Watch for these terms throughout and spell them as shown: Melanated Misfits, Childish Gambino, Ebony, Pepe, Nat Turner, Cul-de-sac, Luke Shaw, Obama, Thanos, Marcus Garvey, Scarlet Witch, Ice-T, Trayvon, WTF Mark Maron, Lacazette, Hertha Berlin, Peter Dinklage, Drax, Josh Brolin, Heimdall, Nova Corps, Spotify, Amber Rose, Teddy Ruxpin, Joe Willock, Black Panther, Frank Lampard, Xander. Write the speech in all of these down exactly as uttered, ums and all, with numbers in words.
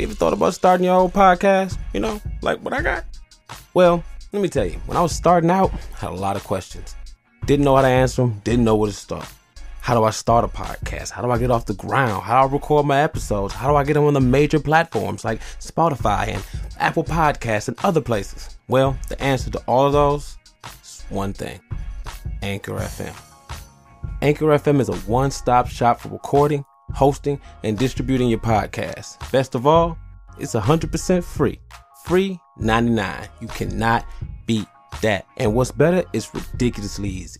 You ever thought about starting your own podcast? You know, like what I got? Well, let me tell you, when I was starting out, I had a lot of questions. Didn't know how to answer them. Didn't know where to start. How do I start a podcast? How do I get off the ground? How do I record my episodes? How do I get them on the major platforms like Spotify and Apple Podcasts and other places? Well, the answer to all of those is one thing. Anchor F M. Anchor F M is a one-stop shop for recording, hosting, and distributing your podcast. Best of all, it's one hundred percent free. Free ninety-nine. You cannot beat that. And what's better, it's ridiculously easy.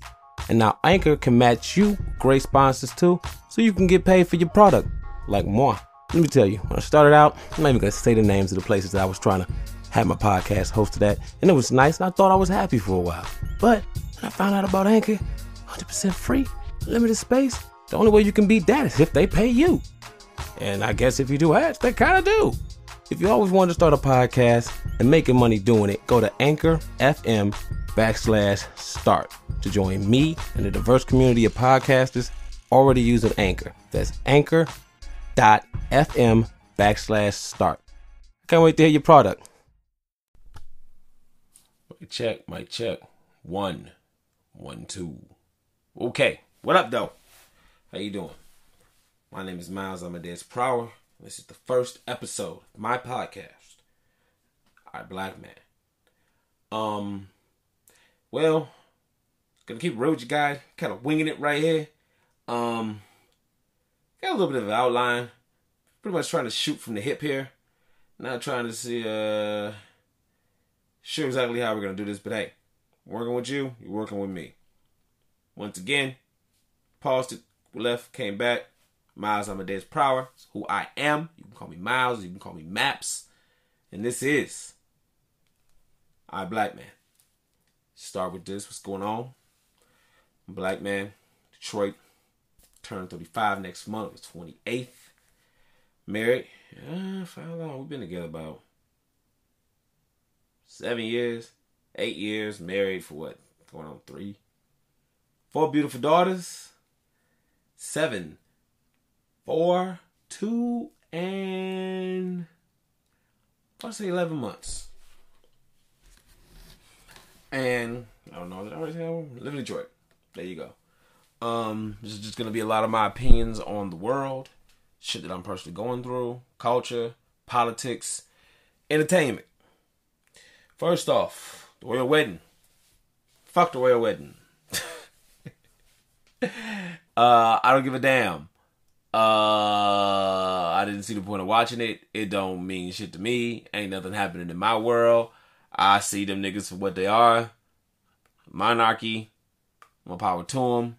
And now Anchor can match you great sponsors too, so you can get paid for your product, like moi. Let me tell you, when I started out, I'm not even going to say the names of the places that I was trying to have my podcast hosted at, and it was nice, and I thought I was happy for a while. But when I found out about Anchor, one hundred percent free, limited space, the only way you can beat that is if they pay you. And I guess if you do ads, they kind of do. If you always wanted to start a podcast and making money doing it, go to anchor fm backslash start to join me and the diverse community of podcasters already using Anchor. That's anchor dot f m backslash start. Can't wait to hear your product. Check, my check. One, one, two. Okay, what up, though? How you doing? My name is Miles Amadeus Prower. This is the first episode of my podcast, Our Black Man. Um, well, gonna keep it real with you guys. Kind of winging it right here. Um, got a little bit of an outline. Pretty much trying to shoot from the hip here. Not trying to see, uh, sure exactly how we're gonna do this, but hey, working with you, you're working with me. Once again, paused it, left, came back. Miles Amadeus Prower, who I am. You can call me Miles, you can call me Maps. And this is Our Black Man. Start with this, what's going on? I'm Black Man, Detroit. Turned thirty-five next month, the twenty-eighth. Married. Uh, for how long? We've been together about seven years, eight years. Married for what? Going on three? Four beautiful daughters. Seven. Or two and I'll say eleven months. And I don't know, did I already say that one? Live in Detroit. There you go. Um, this is just gonna be a lot of my opinions on the world, shit that I'm personally going through, culture, politics, entertainment. First off, the royal wedding. Fuck the royal wedding. uh, I don't give a damn. Uh, I didn't see the point of watching it. It don't mean shit to me. Ain't nothing happening in my world. I see them niggas for what they are. Monarchy. More power to them.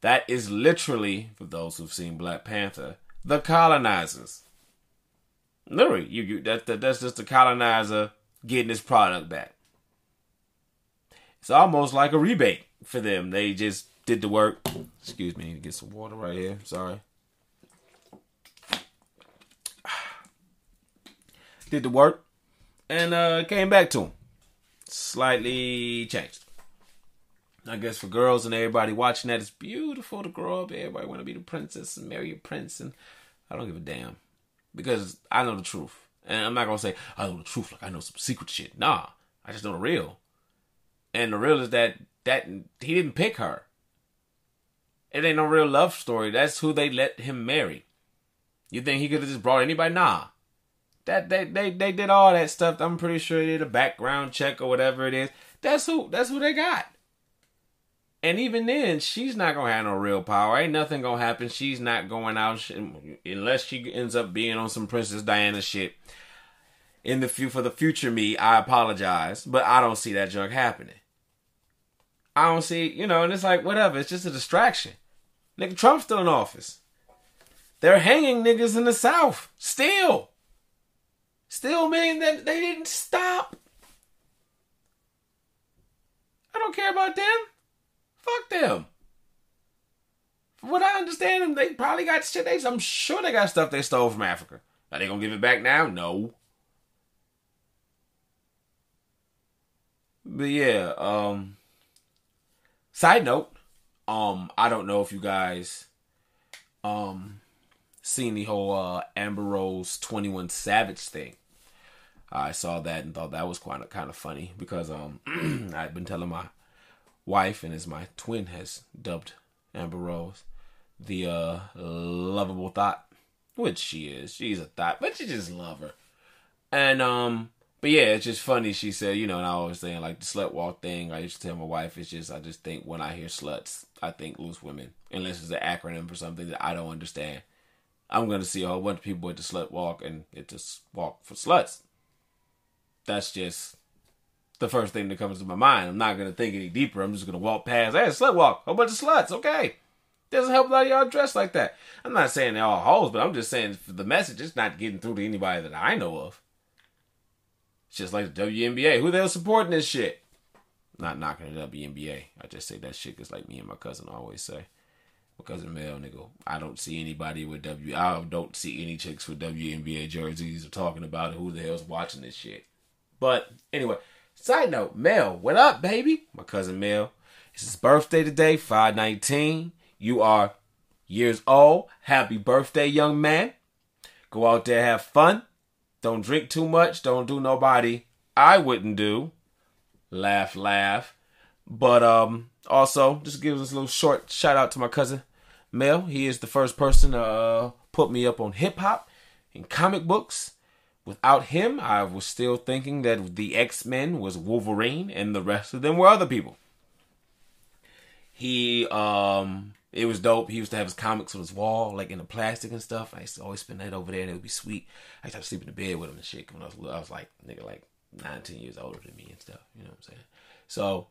That is literally, for those who've seen Black Panther, the colonizers. Literally, you, you that, that that's just the colonizer getting his product back. It's almost like a rebate for them. They just did the work. Excuse me, get some water right here. Sorry. Did the work, and uh, came back to him. Slightly changed. I guess for girls and everybody watching that, it's beautiful to grow up. Everybody want to be the princess and marry a prince, and I don't give a damn. Because I know the truth. And I'm not going to say, I know the truth, like I know some secret shit. Nah, I just know the real. And the real is that, that he didn't pick her. It ain't no real love story. That's who they let him marry. You think he could have just brought anybody? Nah. That they, they they did all that stuff. I'm pretty sure they did a background check or whatever it is. That's who that's who they got. And even then, she's not gonna have no real power. Ain't nothing gonna happen. She's not going out she, unless she ends up being on some Princess Diana shit. In the few for the future me, I apologize, but I don't see that junk happening. I don't see, you know, and it's like whatever. It's just a distraction. Nigga, Trump's still in office. They're hanging niggas in the South still. Still mean that they didn't stop. I don't care about them. Fuck them. From what I understand, them, they probably got shit. They, I'm sure they got stuff they stole from Africa. Are they going to give it back now? No. But yeah. Um, side note. Um, I don't know if you guys um, seen the whole uh, Amber Rose twenty-one Savage thing. I saw that and thought that was quite kind of funny because um, I've been telling my wife, and as my twin has dubbed Amber Rose, the uh, lovable thought, which she is. She's a thought, but you just love her. And um, but yeah, it's just funny. She said, you know, and I always saying like the slut walk thing. I used to tell my wife, it's just I just think when I hear sluts, I think loose women, unless it's an acronym for something that I don't understand. I'm gonna see a whole bunch of people at the slut walk, and it's a walk for sluts. That's just the first thing that comes to my mind. I'm not going to think any deeper. I'm just going to walk past. Hey, slut walk. A bunch of sluts. Okay. Doesn't help a lot of y'all dress like that. I'm not saying they're all hoes, but I'm just saying the message is not getting through to anybody that I know of. It's just like the W N B A. Who the hell's supporting this shit? I'm not knocking the W N B A. I just say that shit because like me and my cousin always say. My cousin Mel, nigga, I don't see anybody with W. I don't see any chicks with W N B A jerseys or talking about who the hell's watching this shit. But anyway, side note, Mel, what up, baby? My cousin Mel, it's his birthday today, five nineteen. You are years old. Happy birthday, young man. Go out there, have fun. Don't drink too much. Don't do nobody I wouldn't do. Laugh, laugh. But um, also, just give us a little short shout out to my cousin Mel. He is the first person to uh, put me up on hip hop and comic books. Without him, I was still thinking that the X-Men was Wolverine and the rest of them were other people. He, um, it was dope. He used to have his comics on his wall, like in the plastic and stuff. I used to always spend that over there and it would be sweet. I used to sleep in the bed with him and shit. When I was little, I was like, nigga, like nineteen years older than me and stuff. You know what I'm saying? So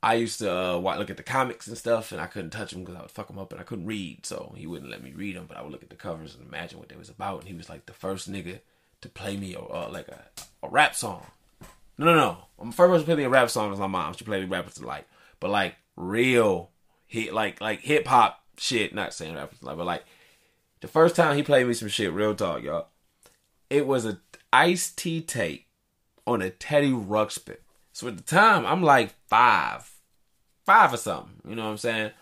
I used to uh, look at the comics and stuff, and I couldn't touch them because I would fuck them up, and I couldn't read, so he wouldn't let me read them, but I would look at the covers and imagine what they was about, and he was like the first nigga to play me a, uh, like a, a rap song. No, no, no. The first person to play me a rap song was my mom. She played me rappers to like, but like real hit, like like hip-hop shit, not saying rappers to like, but like the first time he played me some shit, real talk, y'all, it was a Ice-T tape on a Teddy Ruxpin. So at the time, I'm like five. Five or something. You know what I'm saying?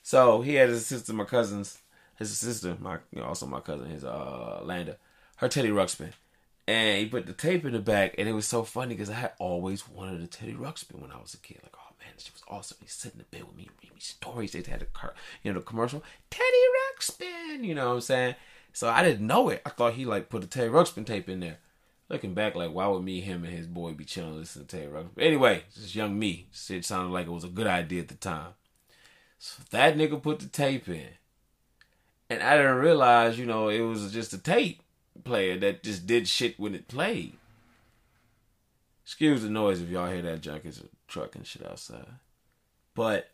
So he had his sister, my cousin's, his sister, my you know, also my cousin, his uh, Landa, her Teddy Ruxpin. And he put the tape in the back, and it was so funny because I had always wanted a Teddy Ruxpin when I was a kid. Like, oh man, she was awesome. He's sitting in the bed with me and read me stories. They had a car, you know, the commercial, Teddy Ruxpin, you know what I'm saying? So I didn't know it. I thought he like put a Teddy Ruxpin tape in there. Looking back, like, why would me, him, and his boy be chilling listening to Teddy Ruxpin? Anyway, this young me. It sounded like it was a good idea at the time. So that nigga put the tape in. And I didn't realize, you know, it was just a tape player that just did shit when it played. Excuse the noise if y'all hear that junk. It's a truck and shit outside. But,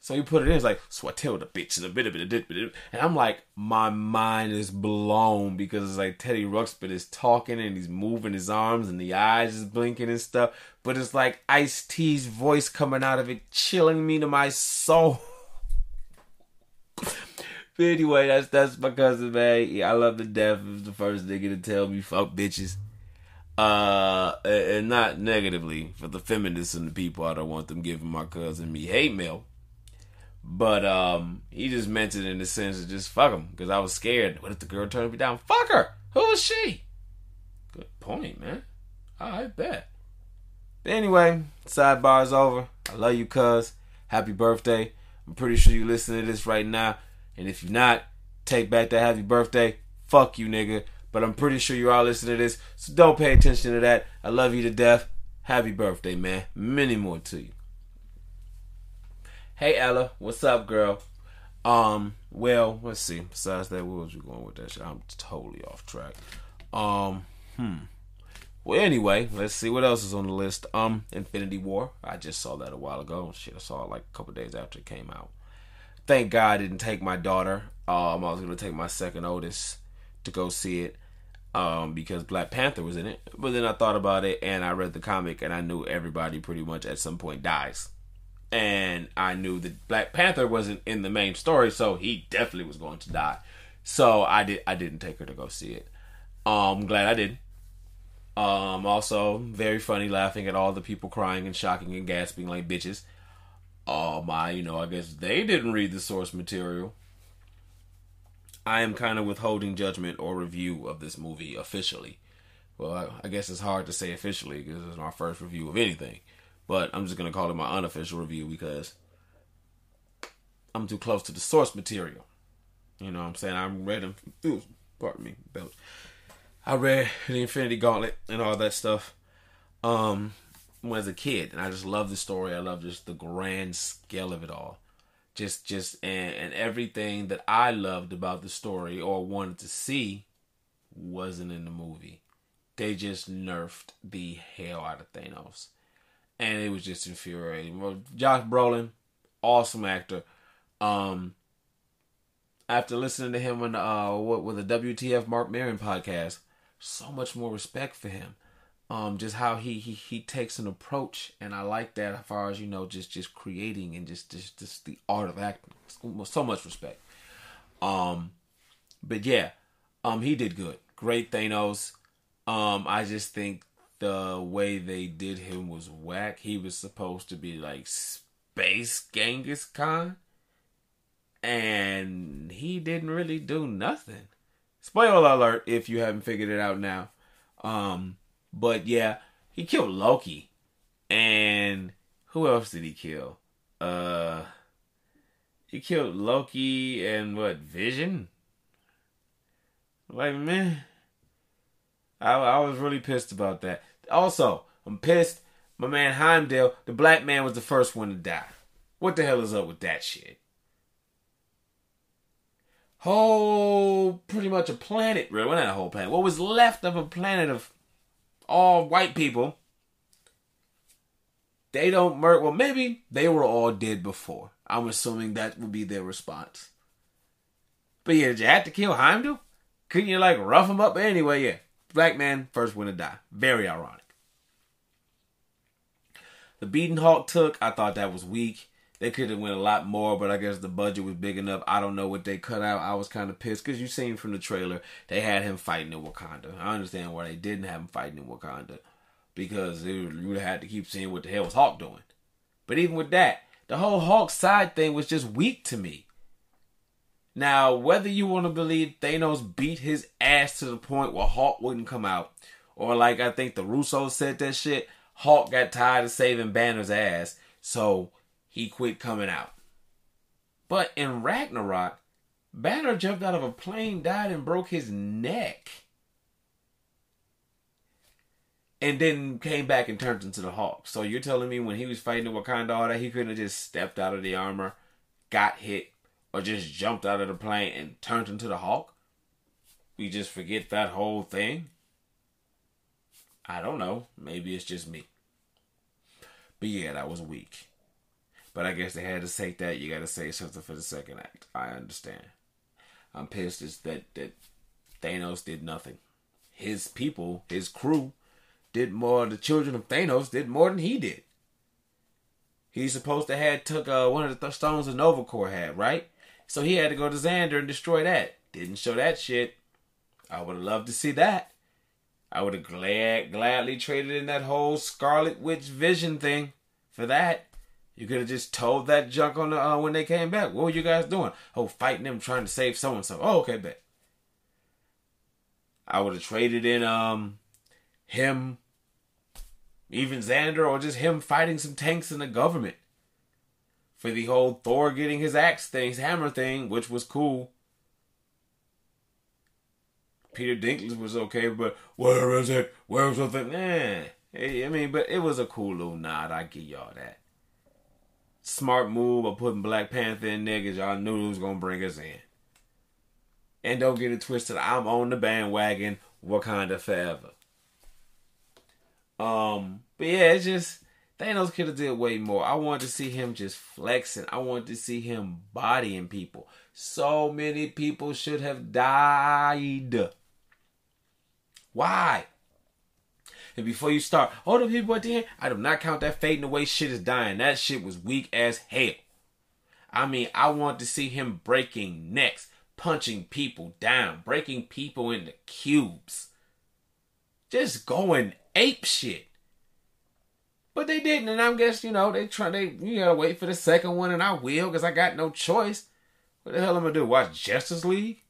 so he put it in. It's like, so I tell the bitch. And, a bit, a bit, a bit, a bit. And I'm like, my mind is blown. Because it's like Teddy Ruxpin is talking. And he's moving his arms. And the eyes is blinking and stuff. But it's like Ice-T's voice coming out of it. Chilling me to my soul. But anyway, that's that's my cousin, man. Yeah, I love the death. It was the first nigga to tell me, fuck bitches. Uh, and not negatively. For the feminists and the people. I don't want them giving my cousin me hate mail. But um, he just meant it in the sense of just fuck him. Because I was scared. What if the girl turned me down? Fuck her! Who is she? Good point, man. I bet. But anyway, sidebar is over. I love you, cuz. Happy birthday. I'm pretty sure you listen to this right now. And if you're not, take back that happy birthday. Fuck you, nigga. But I'm pretty sure you all listen to this. So don't pay attention to that. I love you to death. Happy birthday, man. Many more to you. Hey Ella, what's up, girl? Um, well, let's see. Besides that, where was you going with that shit? I'm totally off track. Um, hmm. Well, anyway, let's see what else is on the list. Um, Infinity War. I just saw that a while ago. Shit, I saw it like a couple days after it came out. Thank God I didn't take my daughter. Um, I was gonna take my second oldest to go see it. Um, because Black Panther was in it. But then I thought about it and I read the comic and I knew everybody pretty much at some point dies. And I knew that Black Panther wasn't in the main story, so he definitely was going to die. So I did. I didn't take her to go see it. Um, I'm glad I didn't. Um, also, very funny, laughing at all the people crying and shocking and gasping like bitches. Oh my! You know, I guess they didn't read the source material. I am kind of withholding judgment or review of this movie officially. Well, I, I guess it's hard to say officially because it's my first review of anything. But I'm just going to call it my unofficial review because I'm too close to the source material. You know what I'm saying? I read them. Ooh, pardon me, belch. I read The Infinity Gauntlet and all that stuff um, when I was a kid. And I just love the story. I love just the grand scale of it all. Just, just, and, and everything that I loved about the story or wanted to see wasn't in the movie. They just nerfed the hell out of Thanos. And it was just infuriating. Well, Josh Brolin, awesome actor. Um, after listening to him on uh, what was the W T F Mark Maron podcast, so much more respect for him. Um, just how he, he he takes an approach, and I like that as far as, you know, just, just creating and just, just just the art of acting. So much respect. Um, but yeah, um, he did good. Great Thanos. Um, I just think the way they did him was whack. He was supposed to be like Space Genghis Khan, and he didn't really do nothing. Spoiler alert if you haven't figured it out now. Um... But yeah, he killed Loki. And who else did he kill? Uh, he killed Loki and what, Vision? Like, man, I, I was really pissed about that. Also, I'm pissed. My man Heimdall, the black man, was the first one to die. What the hell is up with that shit? Whole, pretty much a planet, really. Well, not a whole planet. What was left of a planet of all white people, they don't murder. Well, maybe they were all dead before. I'm assuming that would be their response. But yeah, did you have to kill Heimdall? Couldn't you like rough him up? But anyway, yeah. Black man, first one to die. Very ironic. The beating Hulk took, I thought that was weak. They could have went a lot more, but I guess the budget was big enough. I don't know what they cut out. I was kind of pissed because you seen from the trailer, they had him fighting in Wakanda. I understand why they didn't have him fighting in Wakanda because you would have had to keep seeing what the hell was Hulk doing. But even with that, the whole Hulk side thing was just weak to me. Now, whether you want to believe Thanos beat his ass to the point where Hulk wouldn't come out, or like I think the Russos said that shit, Hulk got tired of saving Banner's ass, so he quit coming out. But in Ragnarok, Banner jumped out of a plane, died, and broke his neck. And then came back and turned into the Hulk. So you're telling me when he was fighting the Wakanda, all that, he couldn't have just stepped out of the armor, got hit, or just jumped out of the plane and turned into the Hulk? We just forget that whole thing? I don't know. Maybe it's just me. But yeah, that was weak. But I guess they had to say that. You got to say something for the second act. I understand. I'm pissed is that, that Thanos did nothing. His people, his crew, did more. The children of Thanos did more than he did. He's supposed to have took uh, one of the th- stones the Nova Corps had, right? So he had to go to Xander and destroy that. Didn't show that shit. I would have loved to see that. I would have glad gladly traded in that whole Scarlet Witch Vision thing for that. You could have just told that junk on the uh, when they came back. What were you guys doing? Oh, fighting them, trying to save so-and-so. Oh, okay, bet. I would have traded in um him, even Xander, or just him fighting some tanks in the government for the whole Thor getting his axe thing, his hammer thing, which was cool. Peter Dinklage was okay, but where is it? Where is it? Nah. I mean, but it was a cool little nod. I give y'all that. Smart move of putting Black Panther in there because y'all knew it was going to bring us in. And don't get it twisted. I'm on the bandwagon. Wakanda forever. Um, but yeah, it's just Thanos could have did way more. I wanted to see him just flexing. I wanted to see him bodying people. So many people should have died. Why? And before you start, oh, the people at the end, I do not count that fading away shit as dying. That shit was weak as hell. I mean, I want to see him breaking necks, punching people down, breaking people into cubes. Just going ape shit. But they didn't, and I guess, you know, they try, they, you gotta wait for the second one, and I will, because I got no choice. What the hell am I gonna do? Watch Justice League?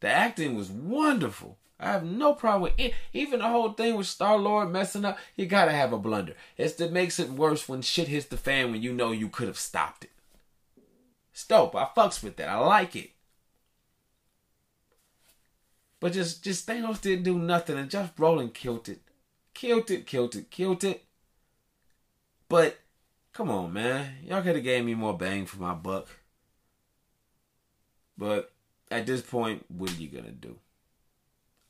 The acting was wonderful. I have no problem with it. Even the whole thing with Star-Lord messing up, you gotta have a blunder. It's that makes it worse when shit hits the fan when you know you could have stopped it. It's dope. I fucks with that. I like it. But just, just Thanos didn't do nothing, and Josh Brolin killed it. Killed it, killed it, killed it. But, come on, man. Y'all could have gave me more bang for my buck. But at this point, what are you gonna do?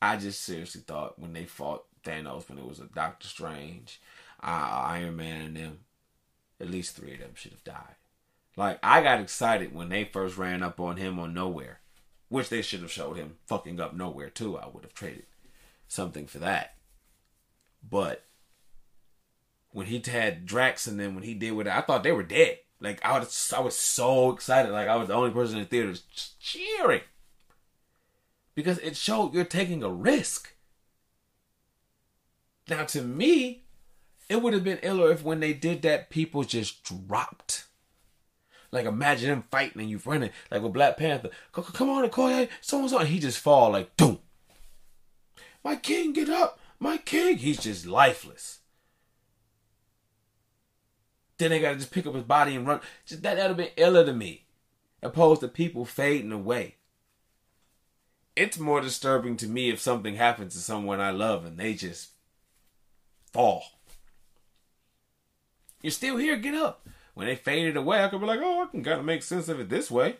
I just seriously thought when they fought Thanos, when it was a Doctor Strange, uh, Iron Man, and them, at least three of them should have died. Like, I got excited when they first ran up on him on Nowhere, which they should have showed him fucking up Nowhere too. I would have traded something for that. But when he had Drax and then when he did with it, I thought they were dead. Like, I was, I was so excited. Like, I was the only person in the theater cheering. Because it showed you're taking a risk. Now, to me, it would have been iller if when they did that, people just dropped. Like, imagine them fighting and you running. Like with Black Panther. Come on, Okoye. So-and-so. And he just fall like, doom. My king, get up. My king. He's just lifeless. Then they got to just pick up his body and run. Just, that would have been iller to me. Opposed to people fading away. It's more disturbing to me if something happens to someone I love and they just fall. You're still here, get up. When they faded away, I could be like, oh, I can kind of make sense of it this way.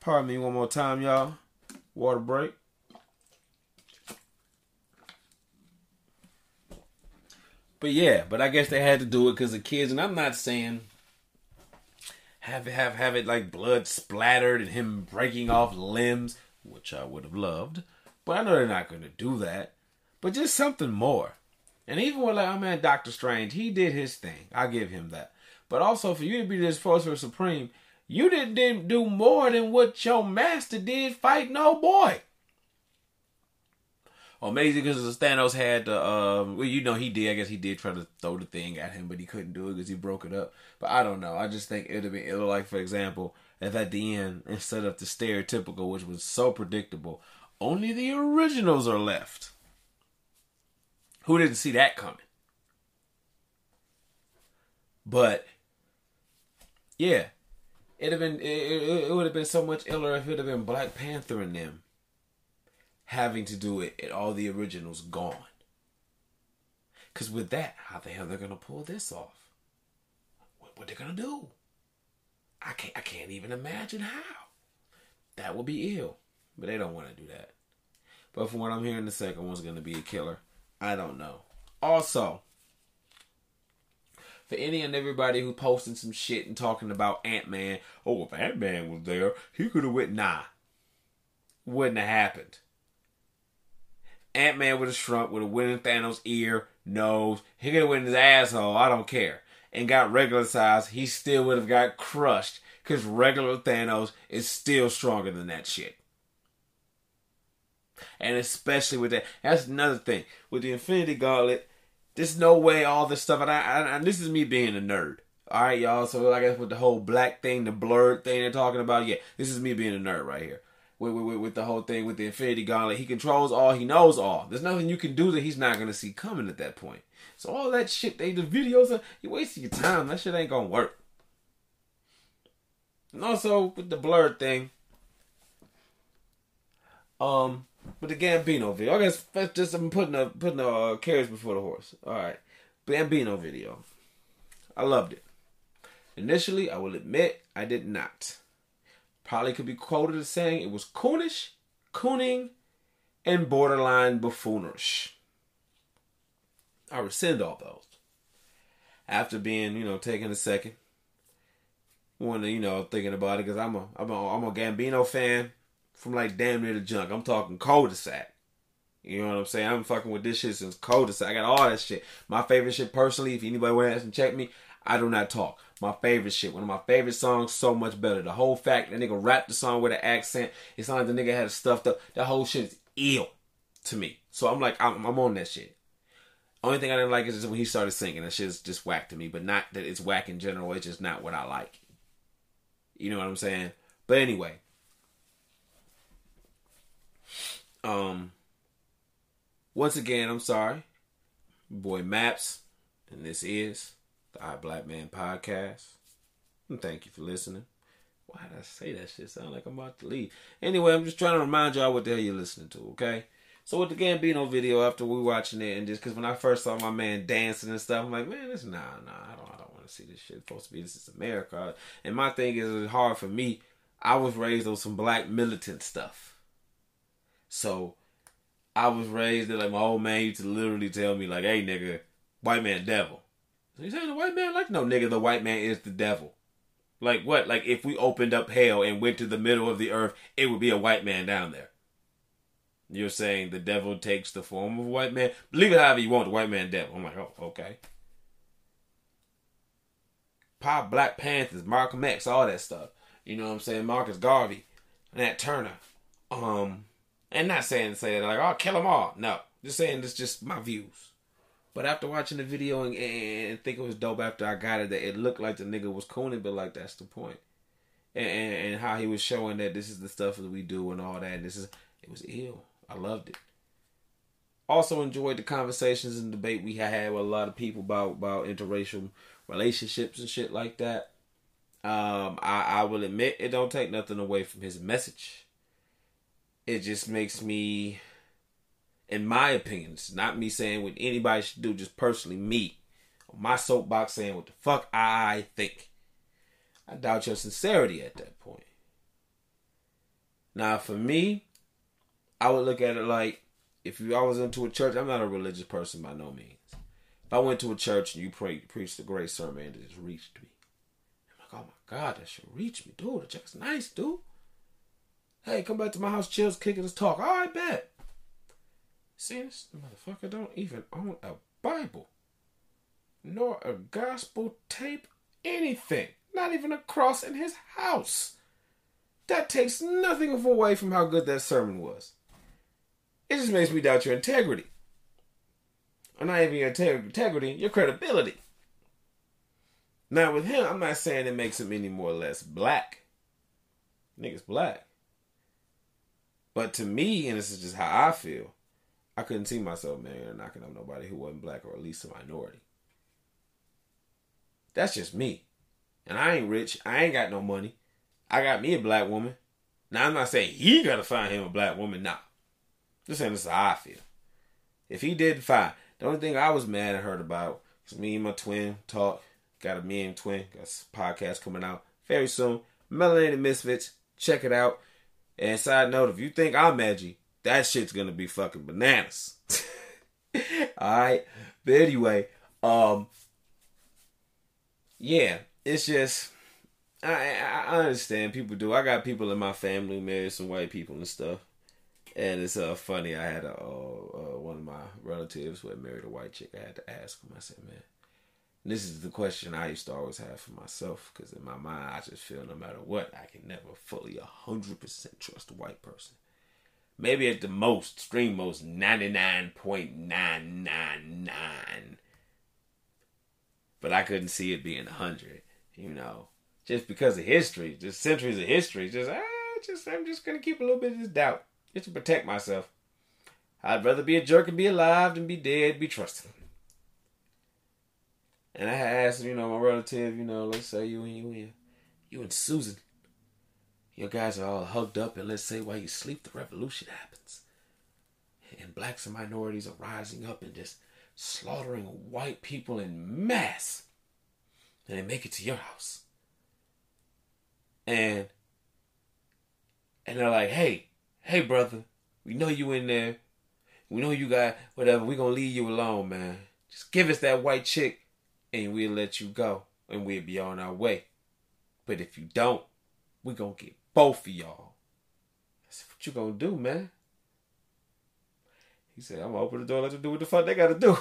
Pardon me one more time, y'all. Water break. But yeah, but I guess they had to do it because of kids. And I'm not saying have, have, have it like blood splattered and him breaking off limbs, which I would have loved. But I know they're not going to do that. But just something more. And even with, like, I mean, Doctor Strange, he did his thing. I give him that. But also, for you to be this Sorcerer Supreme, you didn't, didn't do more than what your master did fighting old boy. Well, amazing because Thanos had to, um, well, you know, he did. I guess he did try to throw the thing at him, but he couldn't do it because he broke it up. But I don't know. I just think it would have been iller, like, for example, if at the end, instead of the stereotypical, which was so predictable, only the originals are left. Who didn't see that coming? But yeah, it'd have been it, it, it would have been so much iller if it'd have been Black Panther and them having to do it and all the originals gone. Cause with that, how the hell they're gonna pull this off? What what they're gonna do? I can't I can't even imagine how. That would be ill, but they don't want to do that. But from what I'm hearing, the second one's gonna be a killer. I don't know. Also, for any and everybody who posting some shit and talking about Ant-Man, oh, if Ant-Man was there, he could have went, nah. Wouldn't have happened. Ant-Man would have shrunk, would have went in Thanos' ear, nose. He could have went in his asshole, I don't care. And got regular size, he still would have got crushed. Because regular Thanos is still stronger than that shit. And especially with that, that's another thing with the Infinity Gauntlet. There's no way all this stuff, and I, I, I this is me being a nerd. All right, y'all. So I guess with the whole black thing, the blurred thing they're talking about, yeah, this is me being a nerd right here. With with, with the whole thing with the Infinity Gauntlet, he controls all, he knows all. There's nothing you can do that he's not gonna see coming at that point. So all that shit, they the videos, are, you're wasting your time. That shit ain't gonna work. And also with the blurred thing, um. But the Gambino video, I guess that's just I'm putting a putting a uh, carriage before the horse. All right, Gambino video, I loved it. Initially, I will admit I did not. Probably could be quoted as saying it was coonish, cooning, and borderline buffoonish. I rescind all those. After being, you know, taking a second, when you know thinking about it, because I'm a I'm a I'm a Gambino fan. From like damn near the junk. I'm talking Cul-de-sac. You know what I'm saying? I'm fucking with this shit since Cul-de-sac. I got all that shit. My favorite shit personally, if anybody went out and check me, I do not talk. My favorite shit. One of my favorite songs, So Much Better. The whole fact that nigga rapped the song with an accent. It sounded like the nigga had it stuffed up. That whole shit is ill to me. So I'm like, I'm, I'm on that shit. Only thing I didn't like is just when he started singing. That shit's just whack to me. But not that it's whack in general. It's just not what I like. You know what I'm saying? But anyway. Um, once again, I'm sorry, boy Maps, and this is the Our Black Man podcast. And thank you for listening. Why did I say that shit? Sound like I'm about to leave. Anyway, I'm just trying to remind y'all what the hell you're listening to, okay? So with the Gambino video, after we watching it, and just because when I first saw my man dancing and stuff, I'm like, man, this nah, nah, I don't, I don't want to see this shit. It's supposed to be, this is America. And my thing is, it's hard for me. I was raised on some black militant stuff. So I was raised that like my old man used to literally tell me like, hey nigga, white man devil. So you saying the white man like, no nigga, the white man is the devil. Like what? Like if we opened up hell and went to the middle of the earth, it would be a white man down there. You're saying the devil takes the form of a white man? Believe it however you want, the white man devil. I'm like, oh, okay. Pop, Black Panthers, Malcolm X, all that stuff. You know what I'm saying? Marcus Garvey, Nat Turner. Um, and not saying say that like, oh, kill them all. No, just saying it's just my views. But after watching the video and, and think it was dope after I got it, that it looked like the nigga was cooning, but like that's the point. And, and, and how he was showing that this is the stuff that we do and all that. And this is, it was ill. I loved it. Also enjoyed the conversations and debate we had with a lot of people about, about interracial relationships and shit like that. Um, I, I will admit it don't take nothing away from his message. It just makes me... In my opinion, it's not me saying what anybody should do, just personally me. On my soapbox saying what the fuck I think. I doubt your sincerity at that point. Now for me, I would look at it like, if you, I was into a church, I'm not a religious person by no means. If I went to a church and you pray, preached a great sermon and it just reached me. I'm like, oh my God, that should reach me, dude. The church's nice, dude. Hey, come back to my house, chills, kicking this talk. All right, bet. See, this motherfucker don't even own a Bible, nor a gospel tape, anything. Not even a cross in his house. That takes nothing away from how good that sermon was. It just makes me doubt your integrity. Or not even your integrity, your credibility. Now with him, I'm not saying it makes him any more or less black. Nigga's black. But to me, and this is just how I feel, I couldn't see myself marrying or knocking up nobody who wasn't black or at least a minority. That's just me. And I ain't rich. I ain't got no money. I got me a black woman. Now, I'm not saying he got to find him a black woman. Nah. Just saying this is how I feel. If he did, fine. The only thing I was mad and hurt about is me and my twin talk. Got a me and twin. Got a podcast coming out very soon. Melanated Misfits. Check it out. And side note, if you think I'm edgy, that shit's gonna be fucking bananas. Alright. But anyway, um yeah, it's just I I understand people do. I got people in my family who married some white people and stuff. And it's uh funny, I had a uh, uh, one of my relatives who had married a white chick. I had to ask him, I said, man, this is the question I used to always have for myself, because in my mind I just feel no matter what, I can never fully one hundred percent trust a white person. Maybe at the most, extreme most, ninety-nine point nine nine nine. But I couldn't see it being one hundred, you know. Just because of history, just centuries of history. Just, ah, just I'm just going to keep a little bit of this doubt. Just to protect myself. I'd rather be a jerk and be alive than be dead, be trusted. And I had asked, you know, my relative, you know, let's say you and you and, you and Susan. Your guys are all hugged up, and let's say while you sleep, the revolution happens. And blacks and minorities are rising up and just slaughtering white people in mass. And they make it to your house. And, and they're like, hey, hey, brother, we know you in there. We know you got whatever. We're going to leave you alone, man. Just give us that white chick, and we'll let you go, and we'll be on our way. But if you don't, we're going to get both of y'all. I said, what you going to do, man? He said, I'm going to open the door and let them do what the fuck they got to do.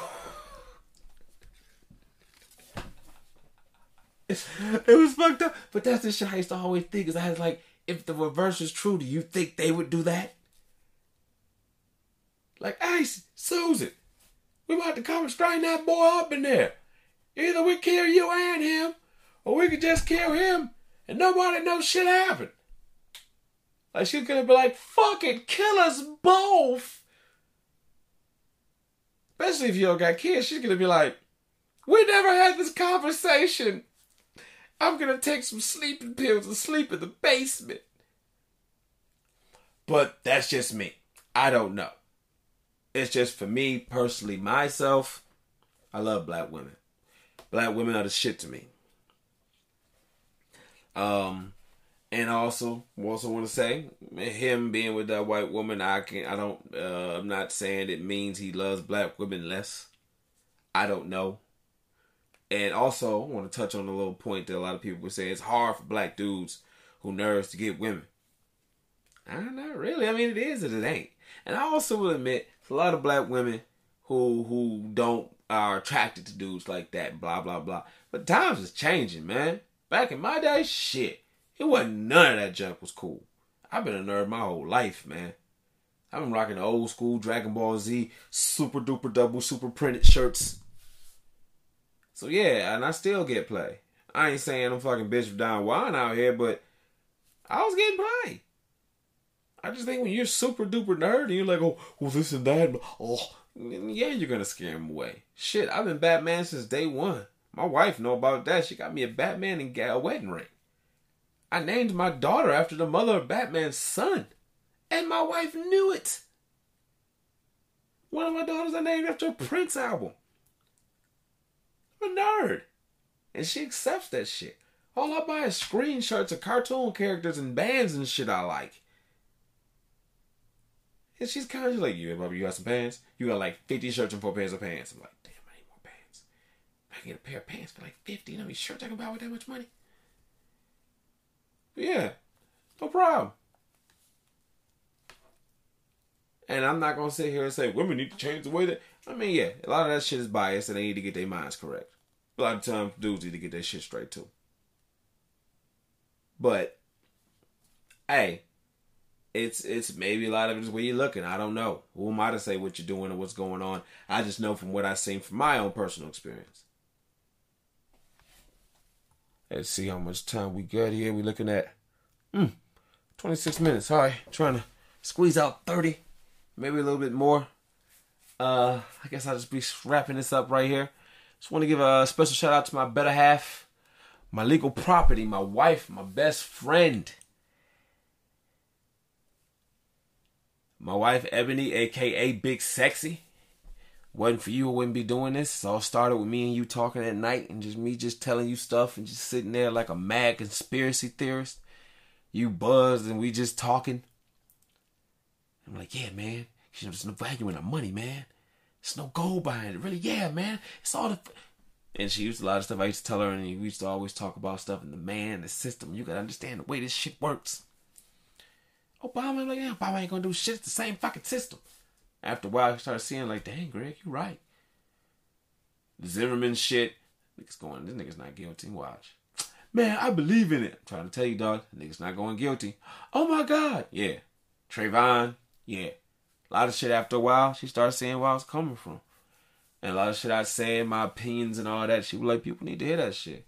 It was fucked up. But that's the shit I used to always think. Because I was like, if the reverse is true, do you think they would do that? Like, hey, Susan, we about to come and straighten that boy up in there. Either we kill you and him, or we could just kill him. And nobody knows shit happened. Like, she's gonna be like, fuck it, kill us both. Especially if you don't got kids, she's gonna be like, we never had this conversation. I'm gonna take some sleeping pills and sleep in the basement. But that's just me. I don't know. It's just for me, personally, myself. I love black women. Black women are the shit to me. Um, and also, also want to say, him being with that white woman, I can, I don't, uh, I'm not saying it means he loves black women less. I don't know. And also, I want to touch on a little point that a lot of people would say, it's hard for black dudes who nerds to get women. I not really. I mean, it is and it ain't. And I also will admit, a lot of black women who who don't are attracted to dudes like that, blah, blah, blah. But times is changing, man. Back in my day, shit, it wasn't none of that junk was cool. I've been a nerd my whole life, man. I've been rocking the old school Dragon Ball Z super duper double super printed shirts. So yeah, and I still get play. I ain't saying I'm fucking Bishop Don Juan out here, but I was getting play. I just think when you're super duper nerd and you're like, oh, well, this and that, oh, yeah, you're gonna scare him away. Shit, I've been Batman since day one. My wife know about that. She got me a Batman and a wedding ring. I named my daughter after the mother of Batman's son, and my wife knew it. One of my daughters I named after a Prince album. I'm a nerd, and she accepts that shit. All I buy is screenshots of cartoon characters and bands and shit I like. And she's kind of like, you remember you got some pants? You got like fifty shirts and four pairs of pants. I'm like, damn, I need more pants. I can get a pair of pants for like fifty. You know how many shirts I can buy with that much money? But yeah, no problem. And I'm not going to sit here and say, women need to change the way that... I mean, yeah, a lot of that shit is biased and they need to get their minds correct. A lot of times, dudes need to get their shit straight too. But, hey... It's it's maybe a lot of it is where you're looking. I don't know. Who am I to say what you're doing or what's going on? I just know from what I've seen from my own personal experience. Let's see how much time we got here. We're looking at mm, twenty-six minutes. All right. Trying to squeeze out thirty. Maybe a little bit more. Uh, I guess I'll just be wrapping this up right here. Just want to give a special shout out to my better half, my legal property, my wife, my best friend. My wife, Ebony, a k a. Big Sexy. Wasn't for you, I wouldn't be doing this. It all started with me and you talking at night and just me just telling you stuff and just sitting there like a mad conspiracy theorist. You buzzed and we just talking. I'm like, yeah, man. There's no value in the money, man. There's no gold behind it. Really, yeah, man. It's all the... F-. And she used a lot of stuff I used to tell her, and we used to always talk about stuff and the man, the system. You got to understand the way this shit works. Obama, like, yeah, Obama ain't gonna do shit. It's the same fucking system. After a while, I started seeing, like, dang, Greg, you right. The Zimmerman shit. Niggas going, this nigga's not guilty. Watch. Man, I believe in it. I'm trying to tell you, dog. Nigga's not going guilty. Oh my God. Yeah. Trayvon. Yeah. A lot of shit after a while, she started seeing where I was coming from. And a lot of shit I said, my opinions and all that. She was like, people need to hear that shit.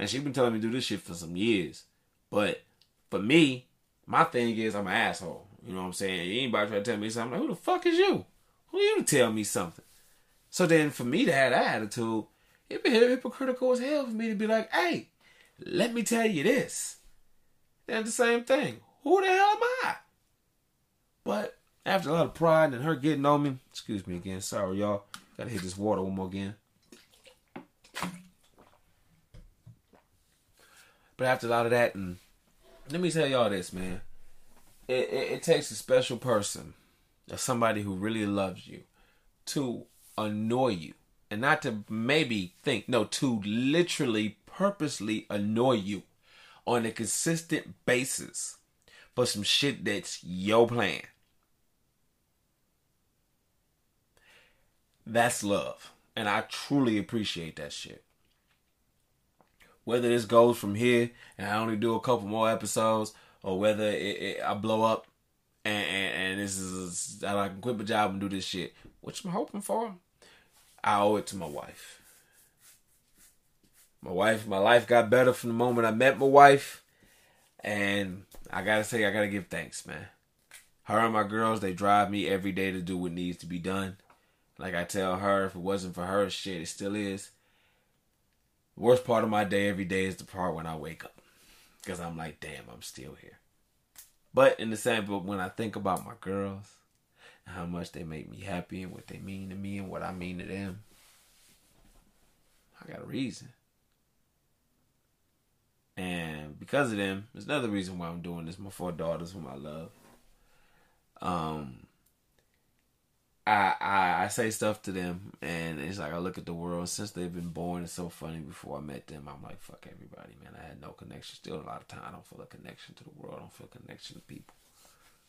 And she been telling me to do this shit for some years. But for me, my thing is, I'm an asshole. You know what I'm saying? Anybody try to tell me something, I'm like, who the fuck is you? Who are you to tell me something? So then, for me to have that attitude, it'd be hypocritical as hell for me to be like, hey, let me tell you this. That's the same thing. Who the hell am I? But after a lot of pride and her getting on me, excuse me again, sorry y'all. Gotta hit this water one more again. But after a lot of that and... Let me tell y'all this, man. It, it, it takes a special person, or somebody who really loves you, to annoy you. And not to maybe think, no, to literally, purposely annoy you on a consistent basis for some shit that's your plan. That's love. And I truly appreciate that shit. Whether this goes from here and I only do a couple more episodes, or whether it, it, I blow up and, and, and this is and I can quit my job and do this shit, which I'm hoping for, I owe it to my wife. My wife, my life got better from the moment I met my wife, and I gotta say, I gotta give thanks, man. Her and my girls, they drive me every day to do what needs to be done. Like I tell her, if it wasn't for her, shit, it still is. The worst part of my day every day is the part when I wake up. Because I'm like, damn, I'm still here. But in the same book, when I think about my girls, and how much they make me happy, and what they mean to me, and what I mean to them, I got a reason. And because of them, there's another reason why I'm doing this. My four daughters whom I love. Um, I, I I say stuff to them, and it's like I look at the world since they've been born. It's so funny. Before I met them, I'm like, fuck everybody, man. I had no connection. Still a lot of time, I don't feel a connection to the world. I don't feel a connection to people.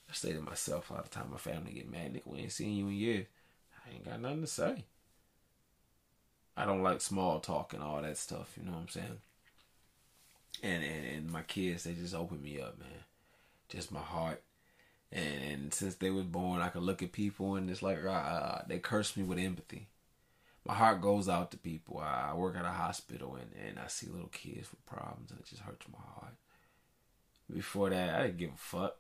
I say to myself a lot of time. My family get mad, nigga, we ain't seen you in years. I ain't got nothing to say. I don't like small talk and all that stuff. You know what I'm saying? And and, and my kids, they just open me up, man. Just my heart. And, and since they were born, I could look at people and it's like, uh, they curse me with empathy. My heart goes out to people. I, I work at a hospital and, and I see little kids with problems and it just hurts my heart. Before that, I didn't give a fuck.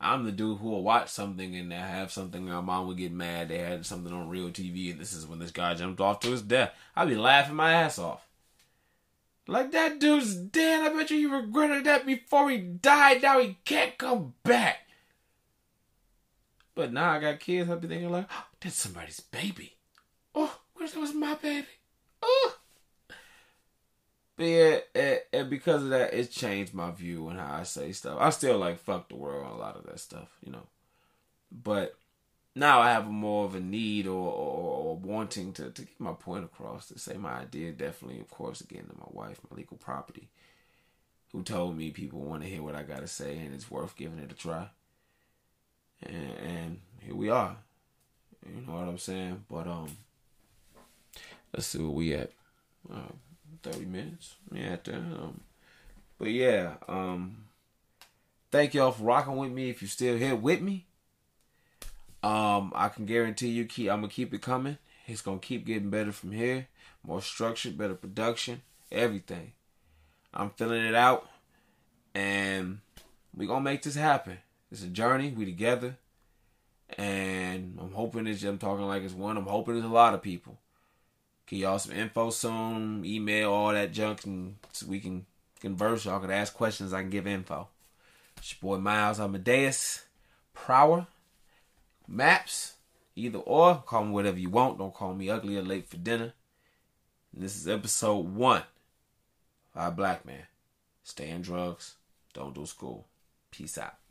I'm the dude who will watch something and have something. My mom would get mad. They had something on real T V and this is when this guy jumped off to his death. I'd be laughing my ass off. Like, that dude's dead. I bet you he regretted that before he died. Now he can't come back. But now I got kids, I'll be thinking like, oh, that's somebody's baby. Oh, wish that was my baby. Oh. But yeah, and, and because of that, it's changed my view and how I say stuff. I still like fuck the world on a lot of that stuff, you know. But now I have more of a need or, or, or wanting to, to get my point across, to say my idea, definitely, of course, again, to my wife, my legal property, who told me people want to hear what I got to say and it's worth giving it a try. And, and here we are. You know what I'm saying? But um, let's see what we at. Uh, thirty minutes. Yeah, at there. Um, but yeah. Um, thank y'all for rocking with me. If you're still here with me, um, I can guarantee you, keep. I'm gonna keep it coming. It's gonna keep getting better from here. More structured, better production, everything. I'm filling it out, and we gonna make this happen. It's a journey. We together. And I'm hoping it's, I'm talking like it's one. I'm hoping it's a lot of people. Get y'all some info soon. Email, all that junk. And so we can converse. Y'all can ask questions. I can give info. It's your boy Miles Amadeus Prower. Maps. Either or. Call me whatever you want. Don't call me ugly or late for dinner. And this is episode one. Our Black Man. Stay in drugs. Don't do school. Peace out.